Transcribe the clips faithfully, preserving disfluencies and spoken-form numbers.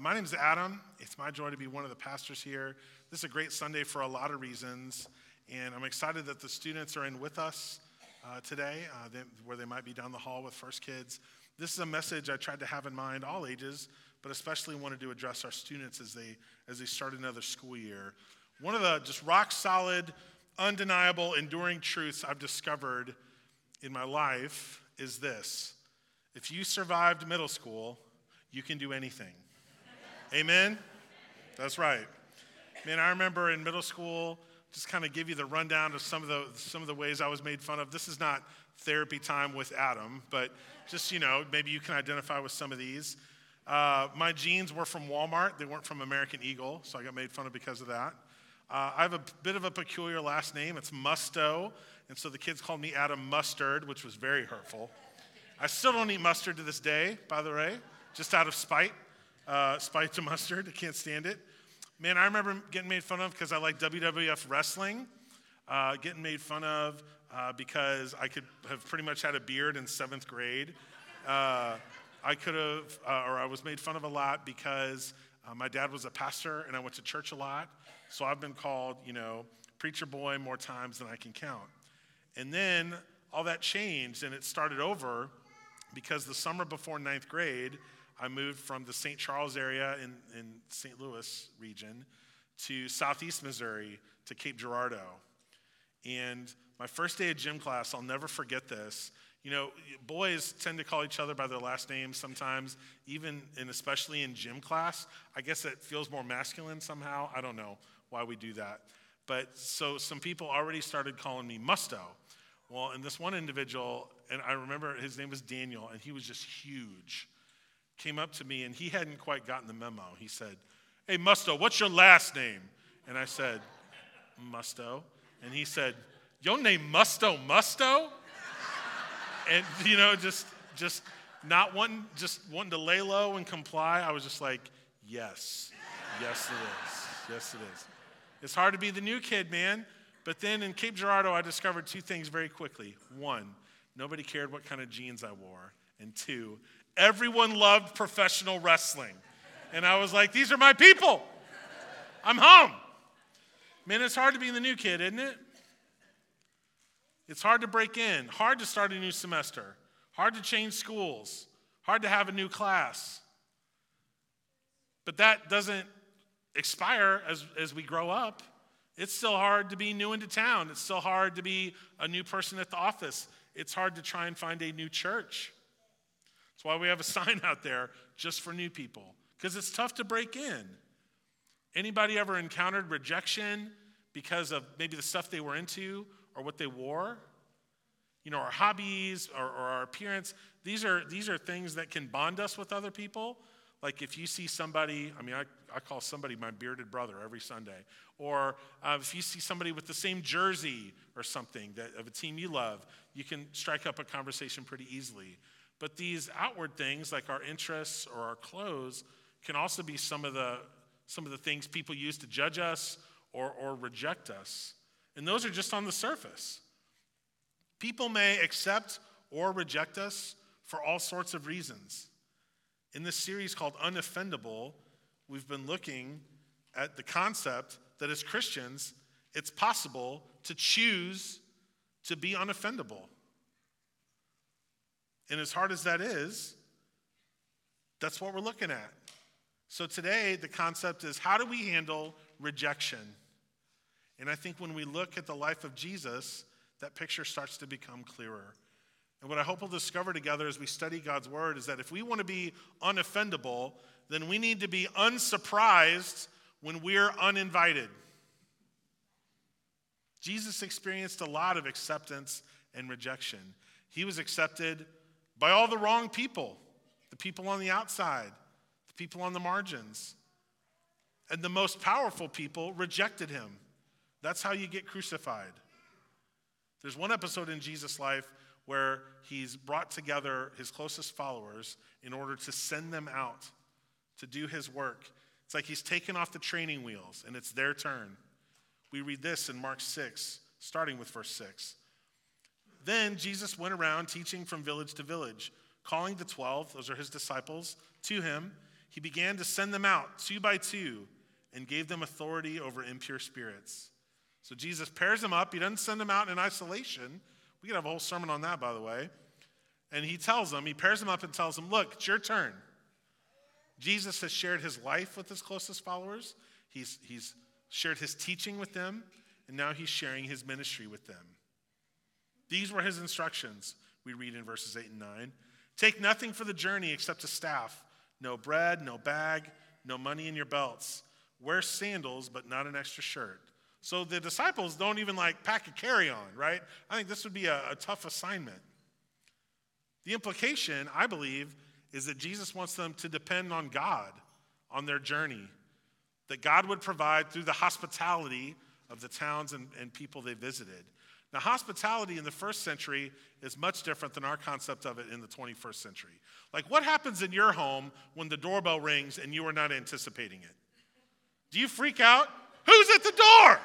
my name is Adam. It's my joy to be one of the pastors here. This is a great Sunday for a lot of reasons, and I'm excited that the students are in with us uh, today, uh, they, where they might be down the hall with First Kids. This is a message I tried to have in mind all ages, but especially wanted to address our students as they as they start another school year. One of the just rock-solid, undeniable, enduring truths I've discovered in my life is this. If you survived middle school, you can do anything. Amen? That's right. Man, I remember in middle school, just kind of give you the rundown of some of the some of the ways I was made fun of. This is not therapy time with Adam, but just, you know, maybe you can identify with some of these. Uh, my jeans were from Walmart. They weren't from American Eagle, so I got made fun of because of that. Uh, I have a bit of a peculiar last name. It's Musto, and so the kids called me Adam Mustard, which was very hurtful. I still don't eat mustard to this day, by the way, just out of spite. Uh, spite to mustard. I can't stand it. Man, I remember getting made fun of because I like W W F wrestling. Uh, getting made fun of uh, because I could have pretty much had a beard in seventh grade. Uh, I could have, uh, or I was made fun of a lot because uh, my dad was a pastor and I went to church a lot. So I've been called, you know, preacher boy more times than I can count. And then all that changed and it started over because the summer before ninth grade, I moved from the Saint Charles area in, in Saint Louis region to southeast Missouri to Cape Girardeau. And my first day of gym class, I'll never forget this. You know, boys tend to call each other by their last names sometimes, even and especially in gym class. I guess it feels more masculine somehow. I don't know why we do that. But so some people already started calling me Musto. Well, and this one individual, and I remember his name was Daniel, and he was just huge. Came up to me, and he hadn't quite gotten the memo. He said, "Hey, Musto, what's your last name?" And I said, "Musto." And he said, "Your name Musto Musto?" And, you know, just just not wanting, just wanting to lay low and comply, I was just like, yes. Yes, it is. Yes, it is. It's hard to be the new kid, man. But then in Cape Girardeau, I discovered two things very quickly. One, nobody cared what kind of jeans I wore. And two, everyone loved professional wrestling. And I was like, these are my people. I'm home. Man, it's hard to be the new kid, isn't it? It's hard to break in, hard to start a new semester, hard to change schools, hard to have a new class. But that doesn't expire as, as we grow up. It's still hard to be new into town. It's still hard to be a new person at the office. It's hard to try and find a new church. That's why we have a sign out there just for new people, because it's tough to break in. Anybody ever encountered rejection because of maybe the stuff they were into or what they wore? You know, our hobbies or, or our appearance. These are these are things that can bond us with other people. Like if you see somebody, I mean, I, I call somebody my bearded brother every Sunday. Or uh, if you see somebody with the same jersey or something that of a team you love, you can strike up a conversation pretty easily. But these outward things, like our interests or our clothes, can also be some of the some of the things people use to judge us or, or reject us. And those are just on the surface. People may accept or reject us for all sorts of reasons. In this series called Unoffendable, we've been looking at the concept that as Christians, it's possible to choose to be unoffendable. And as hard as that is, that's what we're looking at. So today, the concept is, how do we handle rejection? And I think when we look at the life of Jesus, that picture starts to become clearer. And what I hope we'll discover together as we study God's word is that if we want to be unoffendable, then we need to be unsurprised when we're uninvited. Jesus experienced a lot of acceptance and rejection. He was accepted by all the wrong people, the people on the outside, the people on the margins. And the most powerful people rejected him. That's how you get crucified. There's one episode in Jesus' life where he's brought together his closest followers in order to send them out to do his work. It's like he's taken off the training wheels and it's their turn. We read this in Mark six, starting with verse six. Then Jesus went around teaching from village to village, calling the twelve, those are his disciples, to him. he began to send them out two by two and gave them authority over impure spirits. So Jesus pairs them up. He doesn't send them out in isolation. We could have a whole sermon on that, by the way. And he tells them, he pairs them up and tells them, look, it's your turn. Jesus has shared his life with his closest followers. He's, he's shared his teaching with them. And now he's sharing his ministry with them. These were his instructions, we read in verses eight and nine. Take nothing for the journey except a staff. No bread, no bag, no money in your belts. Wear sandals, but not an extra shirt. So the disciples don't even like pack a carry-on, right? I think this would be a, a tough assignment. The implication, I believe, is that Jesus wants them to depend on God on their journey, that God would provide through the hospitality of the towns and, and people they visited. Now, hospitality in the first century is much different than our concept of it in the twenty-first century. Like, what happens in your home when the doorbell rings and you are not anticipating it? Do you freak out? Who's at the door?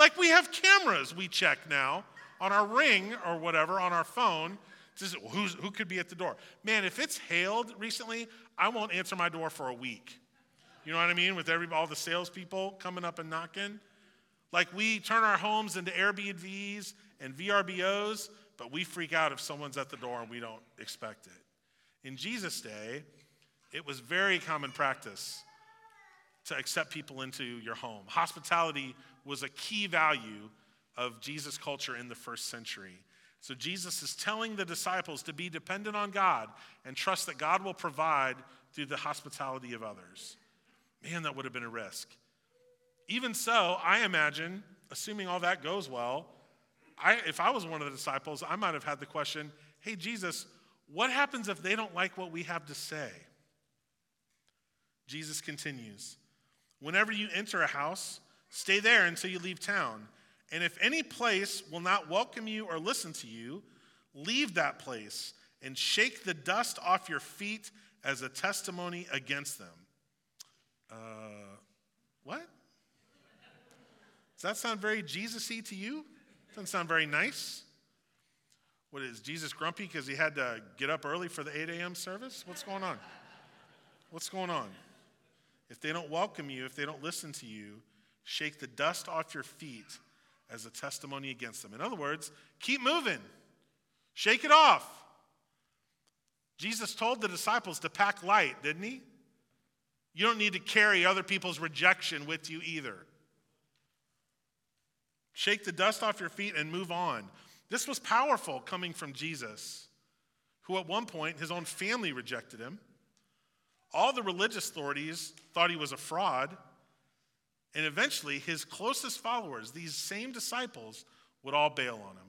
Like, we have cameras we check now on our Ring or whatever, on our phone. Just, who's, who could be at the door? Man, if it's hailed recently, I won't answer my door for a week. You know what I mean? With every, all the salespeople coming up and knocking. Like, we turn our homes into Airbnbs and V R B Os, but we freak out if someone's at the door and we don't expect it. In Jesus' day, it was very common practice to accept people into your home. Hospitality was a key value of Jesus' culture in the first century. So Jesus is telling the disciples to be dependent on God and trust that God will provide through the hospitality of others. Man, that would have been a risk. Even so, I imagine, assuming all that goes well, I, if I was one of the disciples, I might have had the question, hey, Jesus, what happens if they don't like what we have to say? Jesus continues, whenever you enter a house, stay there until you leave town. And if any place will not welcome you or listen to you, leave that place and shake the dust off your feet as a testimony against them. Uh, what? Does that sound very Jesus-y to you? Doesn't sound very nice. What is Jesus grumpy because he had to get up early for the eight a.m. service? What's going on? What's going on? If they don't welcome you, if they don't listen to you, shake the dust off your feet as a testimony against them. In other words, keep moving. Shake it off. Jesus told the disciples to pack light, didn't he? You don't need to carry other people's rejection with you either. Shake the dust off your feet and move on. This was powerful coming from Jesus, who at one point, his own family rejected him. All the religious authorities thought he was a fraud. And eventually, his closest followers, these same disciples, would all bail on him.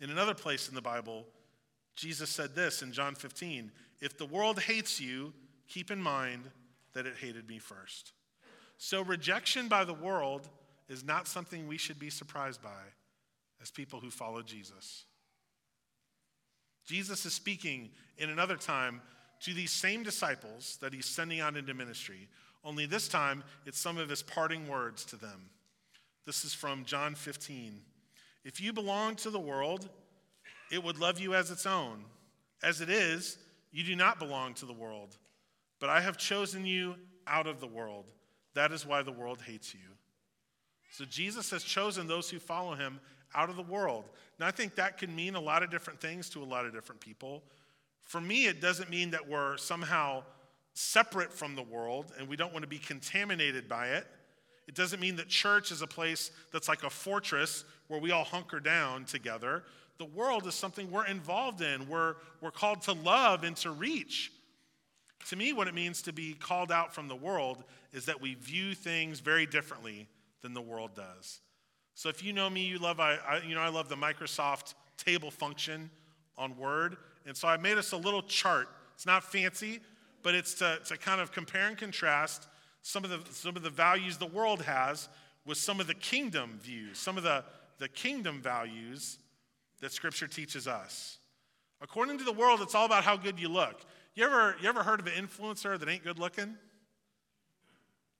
In another place in the Bible, Jesus said this in John fifteen, if the world hates you, keep in mind that it hated me first. So rejection by the world is not something we should be surprised by as people who follow Jesus. Jesus is speaking in another time to these same disciples that he's sending out into ministry, only this time it's some of his parting words to them. This is from John fifteen. If you belong to the world, it would love you as its own. As it is, you do not belong to the world, but I have chosen you out of the world. That is why the world hates you. So Jesus has chosen those who follow him out of the world. Now, I think that can mean a lot of different things to a lot of different people. For me, it doesn't mean that we're somehow separate from the world and we don't want to be contaminated by it. It doesn't mean that church is a place that's like a fortress where we all hunker down together. The world is something we're involved in. We're, we're called to love and to reach. To me, what it means to be called out from the world is that we view things very differently than the world does. So if you know me, you love I, I you know I love the Microsoft table function on Word, and so I made us a little chart. It's not fancy, but it's to, to kind of compare and contrast some of the some of the values the world has with some of the kingdom views, some of the, the kingdom values that Scripture teaches us. According to the world, it's all about how good you look. You ever, you ever heard of an influencer that ain't good looking?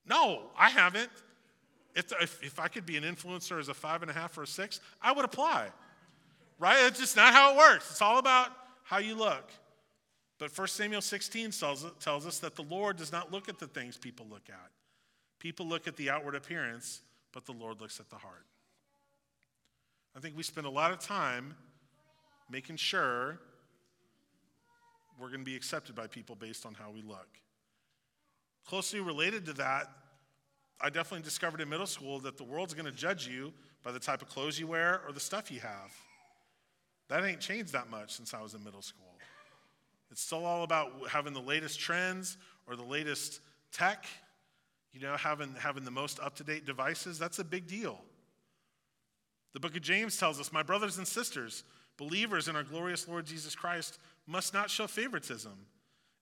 No, I haven't. If, if, if I could be an influencer as a five and a half or a six, I would apply. Right? It's just not how it works. It's all about how you look. But First Samuel sixteen tells, tells us that the Lord does not look at the things people look at. People look at the outward appearance, but the Lord looks at the heart. I think we spend a lot of time making sure we're going to be accepted by people based on how we look. Closely related to that, I definitely discovered in middle school that the world's going to judge you by the type of clothes you wear or the stuff you have. That ain't changed that much since I was in middle school. It's still all about having the latest trends or the latest tech, you know, having, having the most up-to-date devices. That's a big deal. The book of James tells us, my brothers and sisters, believers in our glorious Lord Jesus Christ must not show favoritism.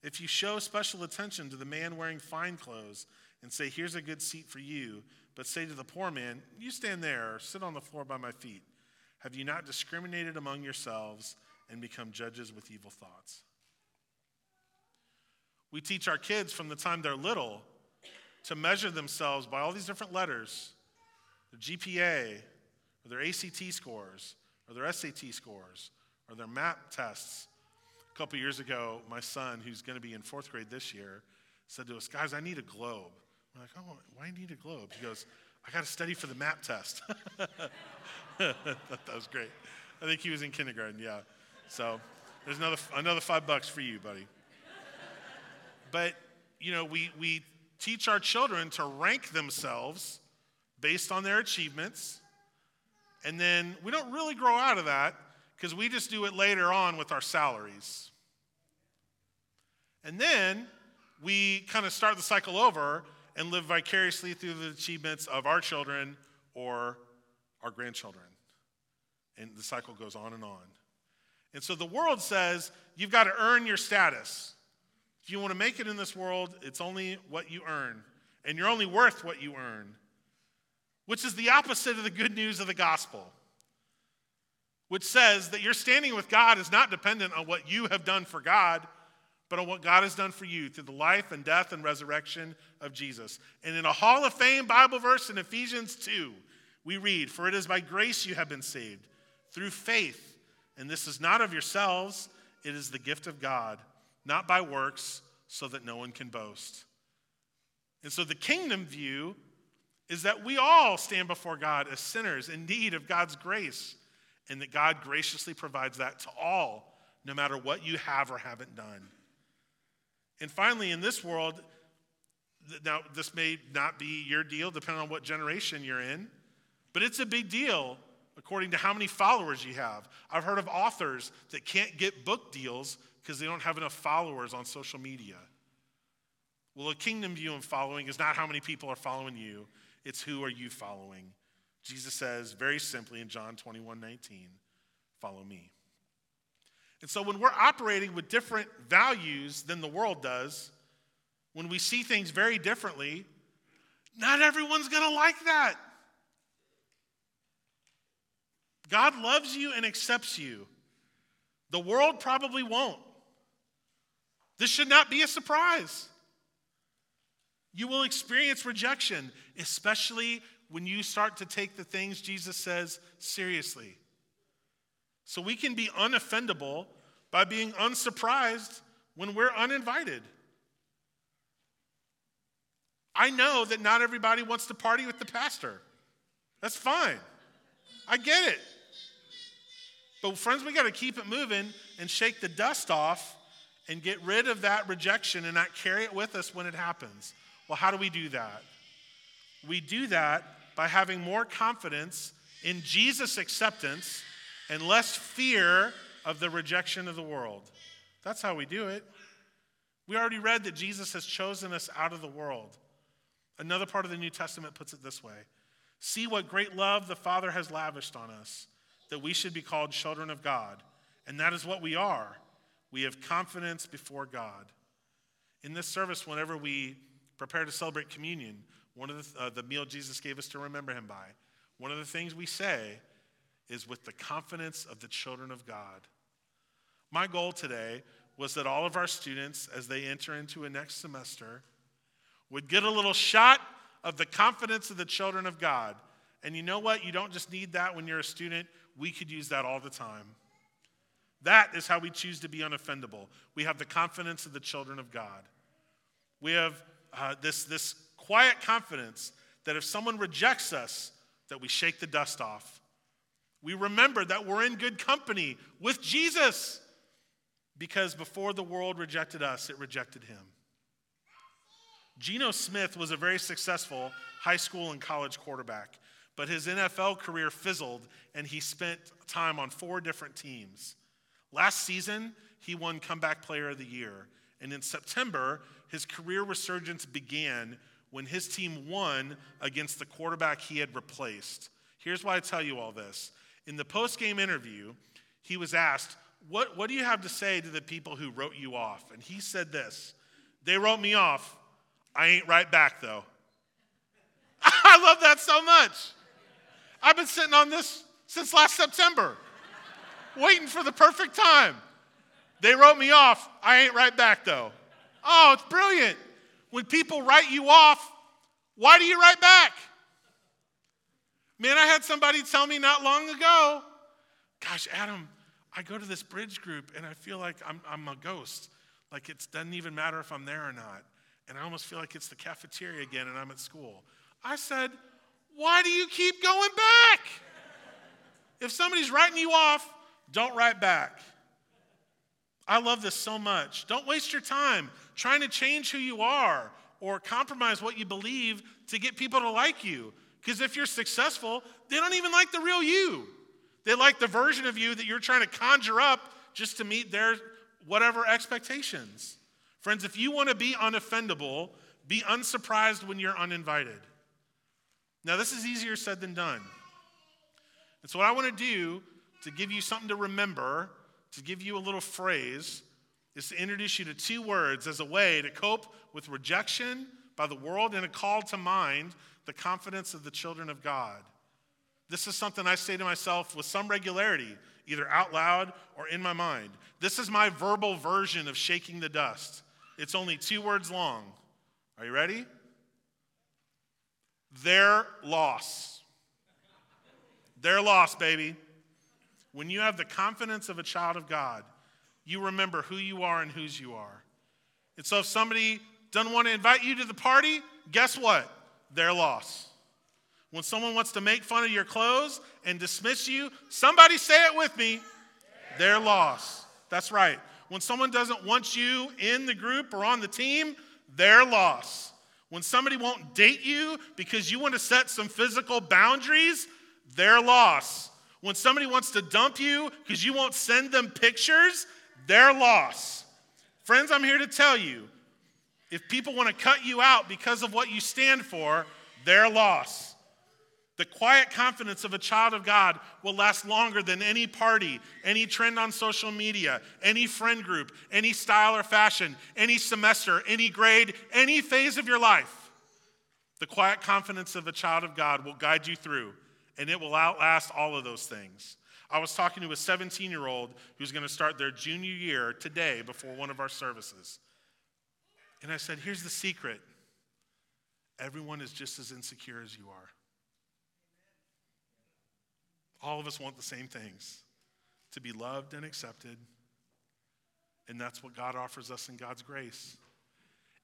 If you show special attention to the man wearing fine clothes and say, here's a good seat for you, but say to the poor man, you stand there or sit on the floor by my feet, have you not discriminated among yourselves and become judges with evil thoughts? We teach our kids from the time they're little to measure themselves by all these different letters, their G P A, or their A C T scores, or their S A T scores, or their M A P tests. A couple years ago, my son, who's going to be in fourth grade this year, said to us, guys, I need a globe. We're like, oh, why do you need a globe? He goes, I got to study for the M A P test. I thought that was great. I think he was in kindergarten, yeah. So there's another another five bucks for you, buddy. But, you know, we, we teach our children to rank themselves based on their achievements. And then we don't really grow out of that because we just do it later on with our salaries. And then we kind of start the cycle over and live vicariously through the achievements of our children or our grandchildren. And the cycle goes on and on. And so the world says you've got to earn your status. If you want to make it in this world, it's only what you earn. And you're only worth what you earn. Which is the opposite of the good news of the gospel, which says that your standing with God is not dependent on what you have done for God, but on what God has done for you through the life and death and resurrection of Jesus. And in a Hall of Fame Bible verse in Ephesians two, we read, for it is by grace you have been saved, through faith, and this is not of yourselves, it is the gift of God, not by works, so that no one can boast. And so the kingdom view is that we all stand before God as sinners in need of God's grace, and that God graciously provides that to all, no matter what you have or haven't done. And finally, in this world, now this may not be your deal, depending on what generation you're in, but it's a big deal according to how many followers you have. I've heard of authors that can't get book deals because they don't have enough followers on social media. Well, a kingdom view in following is not how many people are following you, it's who are you following. Jesus says very simply in John twenty-one nineteen, follow me. And so when we're operating with different values than the world does, when we see things very differently, not everyone's going to like that. God loves you and accepts you. The world probably won't. This should not be a surprise. You will experience rejection, especially when you start to take the things Jesus says seriously. So we can be unoffendable by being unsurprised when we're uninvited. I know that not everybody wants to party with the pastor. That's fine. I get it. But friends, we got to keep it moving and shake the dust off and get rid of that rejection and not carry it with us when it happens. Well, how do we do that? We do that by having more confidence in Jesus' acceptance and less fear of the rejection of the world. That's how we do it. We already read that Jesus has chosen us out of the world. Another part of the New Testament puts it this way. See what great love the Father has lavished on us, that we should be called children of God. And that is what we are. We have confidence before God. In this service, whenever we prepare to celebrate communion, one of the, uh, the meal Jesus gave us to remember him by, one of the things we say is with the confidence of the children of God. My goal today was that all of our students, as they enter into a next semester, would get a little shot of the confidence of the children of God. And you know what? You don't just need that when you're a student. We could use that all the time. That is how we choose to be unoffendable. We have the confidence of the children of God. We have uh, this, this quiet confidence that if someone rejects us, that we shake the dust off. We remember that we're in good company with Jesus, because before the world rejected us, it rejected him. Geno Smith was a very successful high school and college quarterback, but his N F L career fizzled and he spent time on four different teams. Last season, he won Comeback Player of the Year, and in September, his career resurgence began when his team won against the quarterback he had replaced. Here's why I tell you all this. In the post-game interview, he was asked, what, what do you have to say to the people who wrote you off? And he said this, they wrote me off. I ain't right back, though. I love that so much. I've been sitting on this since last September, waiting for the perfect time. They wrote me off. I ain't right back, though. Oh, it's brilliant. When people write you off, why do you write back? Man, I had somebody tell me not long ago, gosh, Adam, I go to this bridge group and I feel like I'm, I'm a ghost. Like it doesn't even matter if I'm there or not. And I almost feel like it's the cafeteria again and I'm at school. I said, why do you keep going back? If somebody's writing you off, don't write back. I love this so much. Don't waste your time trying to change who you are or compromise what you believe to get people to like you. Because if you're successful, they don't even like the real you. They like the version of you that you're trying to conjure up just to meet their whatever expectations. Friends, if you want to be unoffendable, be unsurprised when you're uninvited. Now, this is easier said than done. And so what I want to do to give you something to remember, to give you a little phrase, is to introduce you to two words as a way to cope with rejection by the world and a call to mind the confidence of the children of God. This is something I say to myself with some regularity, either out loud or in my mind. This is my verbal version of shaking the dust. It's only two words long. Are you ready? Their loss. Their loss, baby. When you have the confidence of a child of God, you remember who you are and whose you are. And so if somebody doesn't want to invite you to the party, guess what? Their loss. When someone wants to make fun of your clothes and dismiss you, somebody say it with me. Their loss. That's right. When someone doesn't want you in the group or on the team, their loss. When somebody won't date you because you want to set some physical boundaries, their loss. When somebody wants to dump you because you won't send them pictures, their loss. Friends, I'm here to tell you, if people want to cut you out because of what you stand for, their loss. The quiet confidence of a child of God will last longer than any party, any trend on social media, any friend group, any style or fashion, any semester, any grade, any phase of your life. The quiet confidence of a child of God will guide you through, and it will outlast all of those things. I was talking to a seventeen-year-old who's going to start their junior year today before one of our services. And I said, here's the secret. Everyone is just as insecure as you are. All of us want the same things, to be loved and accepted. And that's what God offers us in God's grace.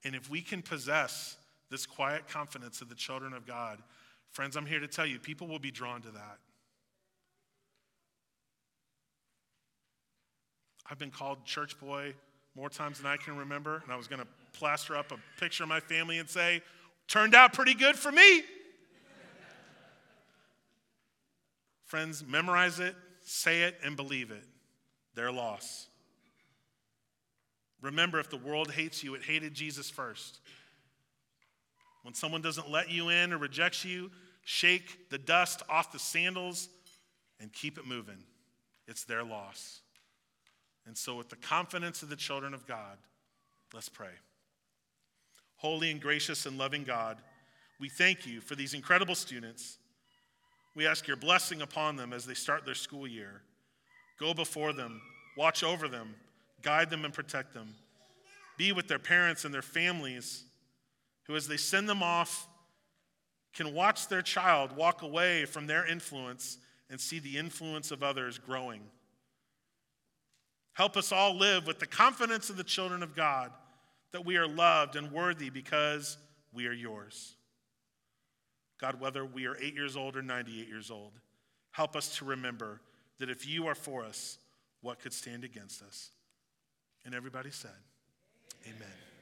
And if we can possess this quiet confidence of the children of God, friends, I'm here to tell you, people will be drawn to that. I've been called church boy more times than I can remember, and I was going to plaster up a picture of my family and say, turned out pretty good for me. Friends, memorize it, say it, and believe it. Their loss. Remember, if the world hates you, it hated Jesus first. When someone doesn't let you in or rejects you, shake the dust off the sandals and keep it moving. It's their loss. And so with the confidence of the children of God, let's pray. Holy and gracious and loving God, we thank you for these incredible students. We ask your blessing upon them as they start their school year. Go before them, watch over them, guide them and protect them. Be with their parents and their families, who as they send them off can watch their child walk away from their influence and see the influence of others growing. Help us all live with the confidence of the children of God, that we are loved and worthy because we are yours. God, whether we are eight years old or ninety-eight years old, help us to remember that if you are for us, what could stand against us? And everybody said, amen. Amen.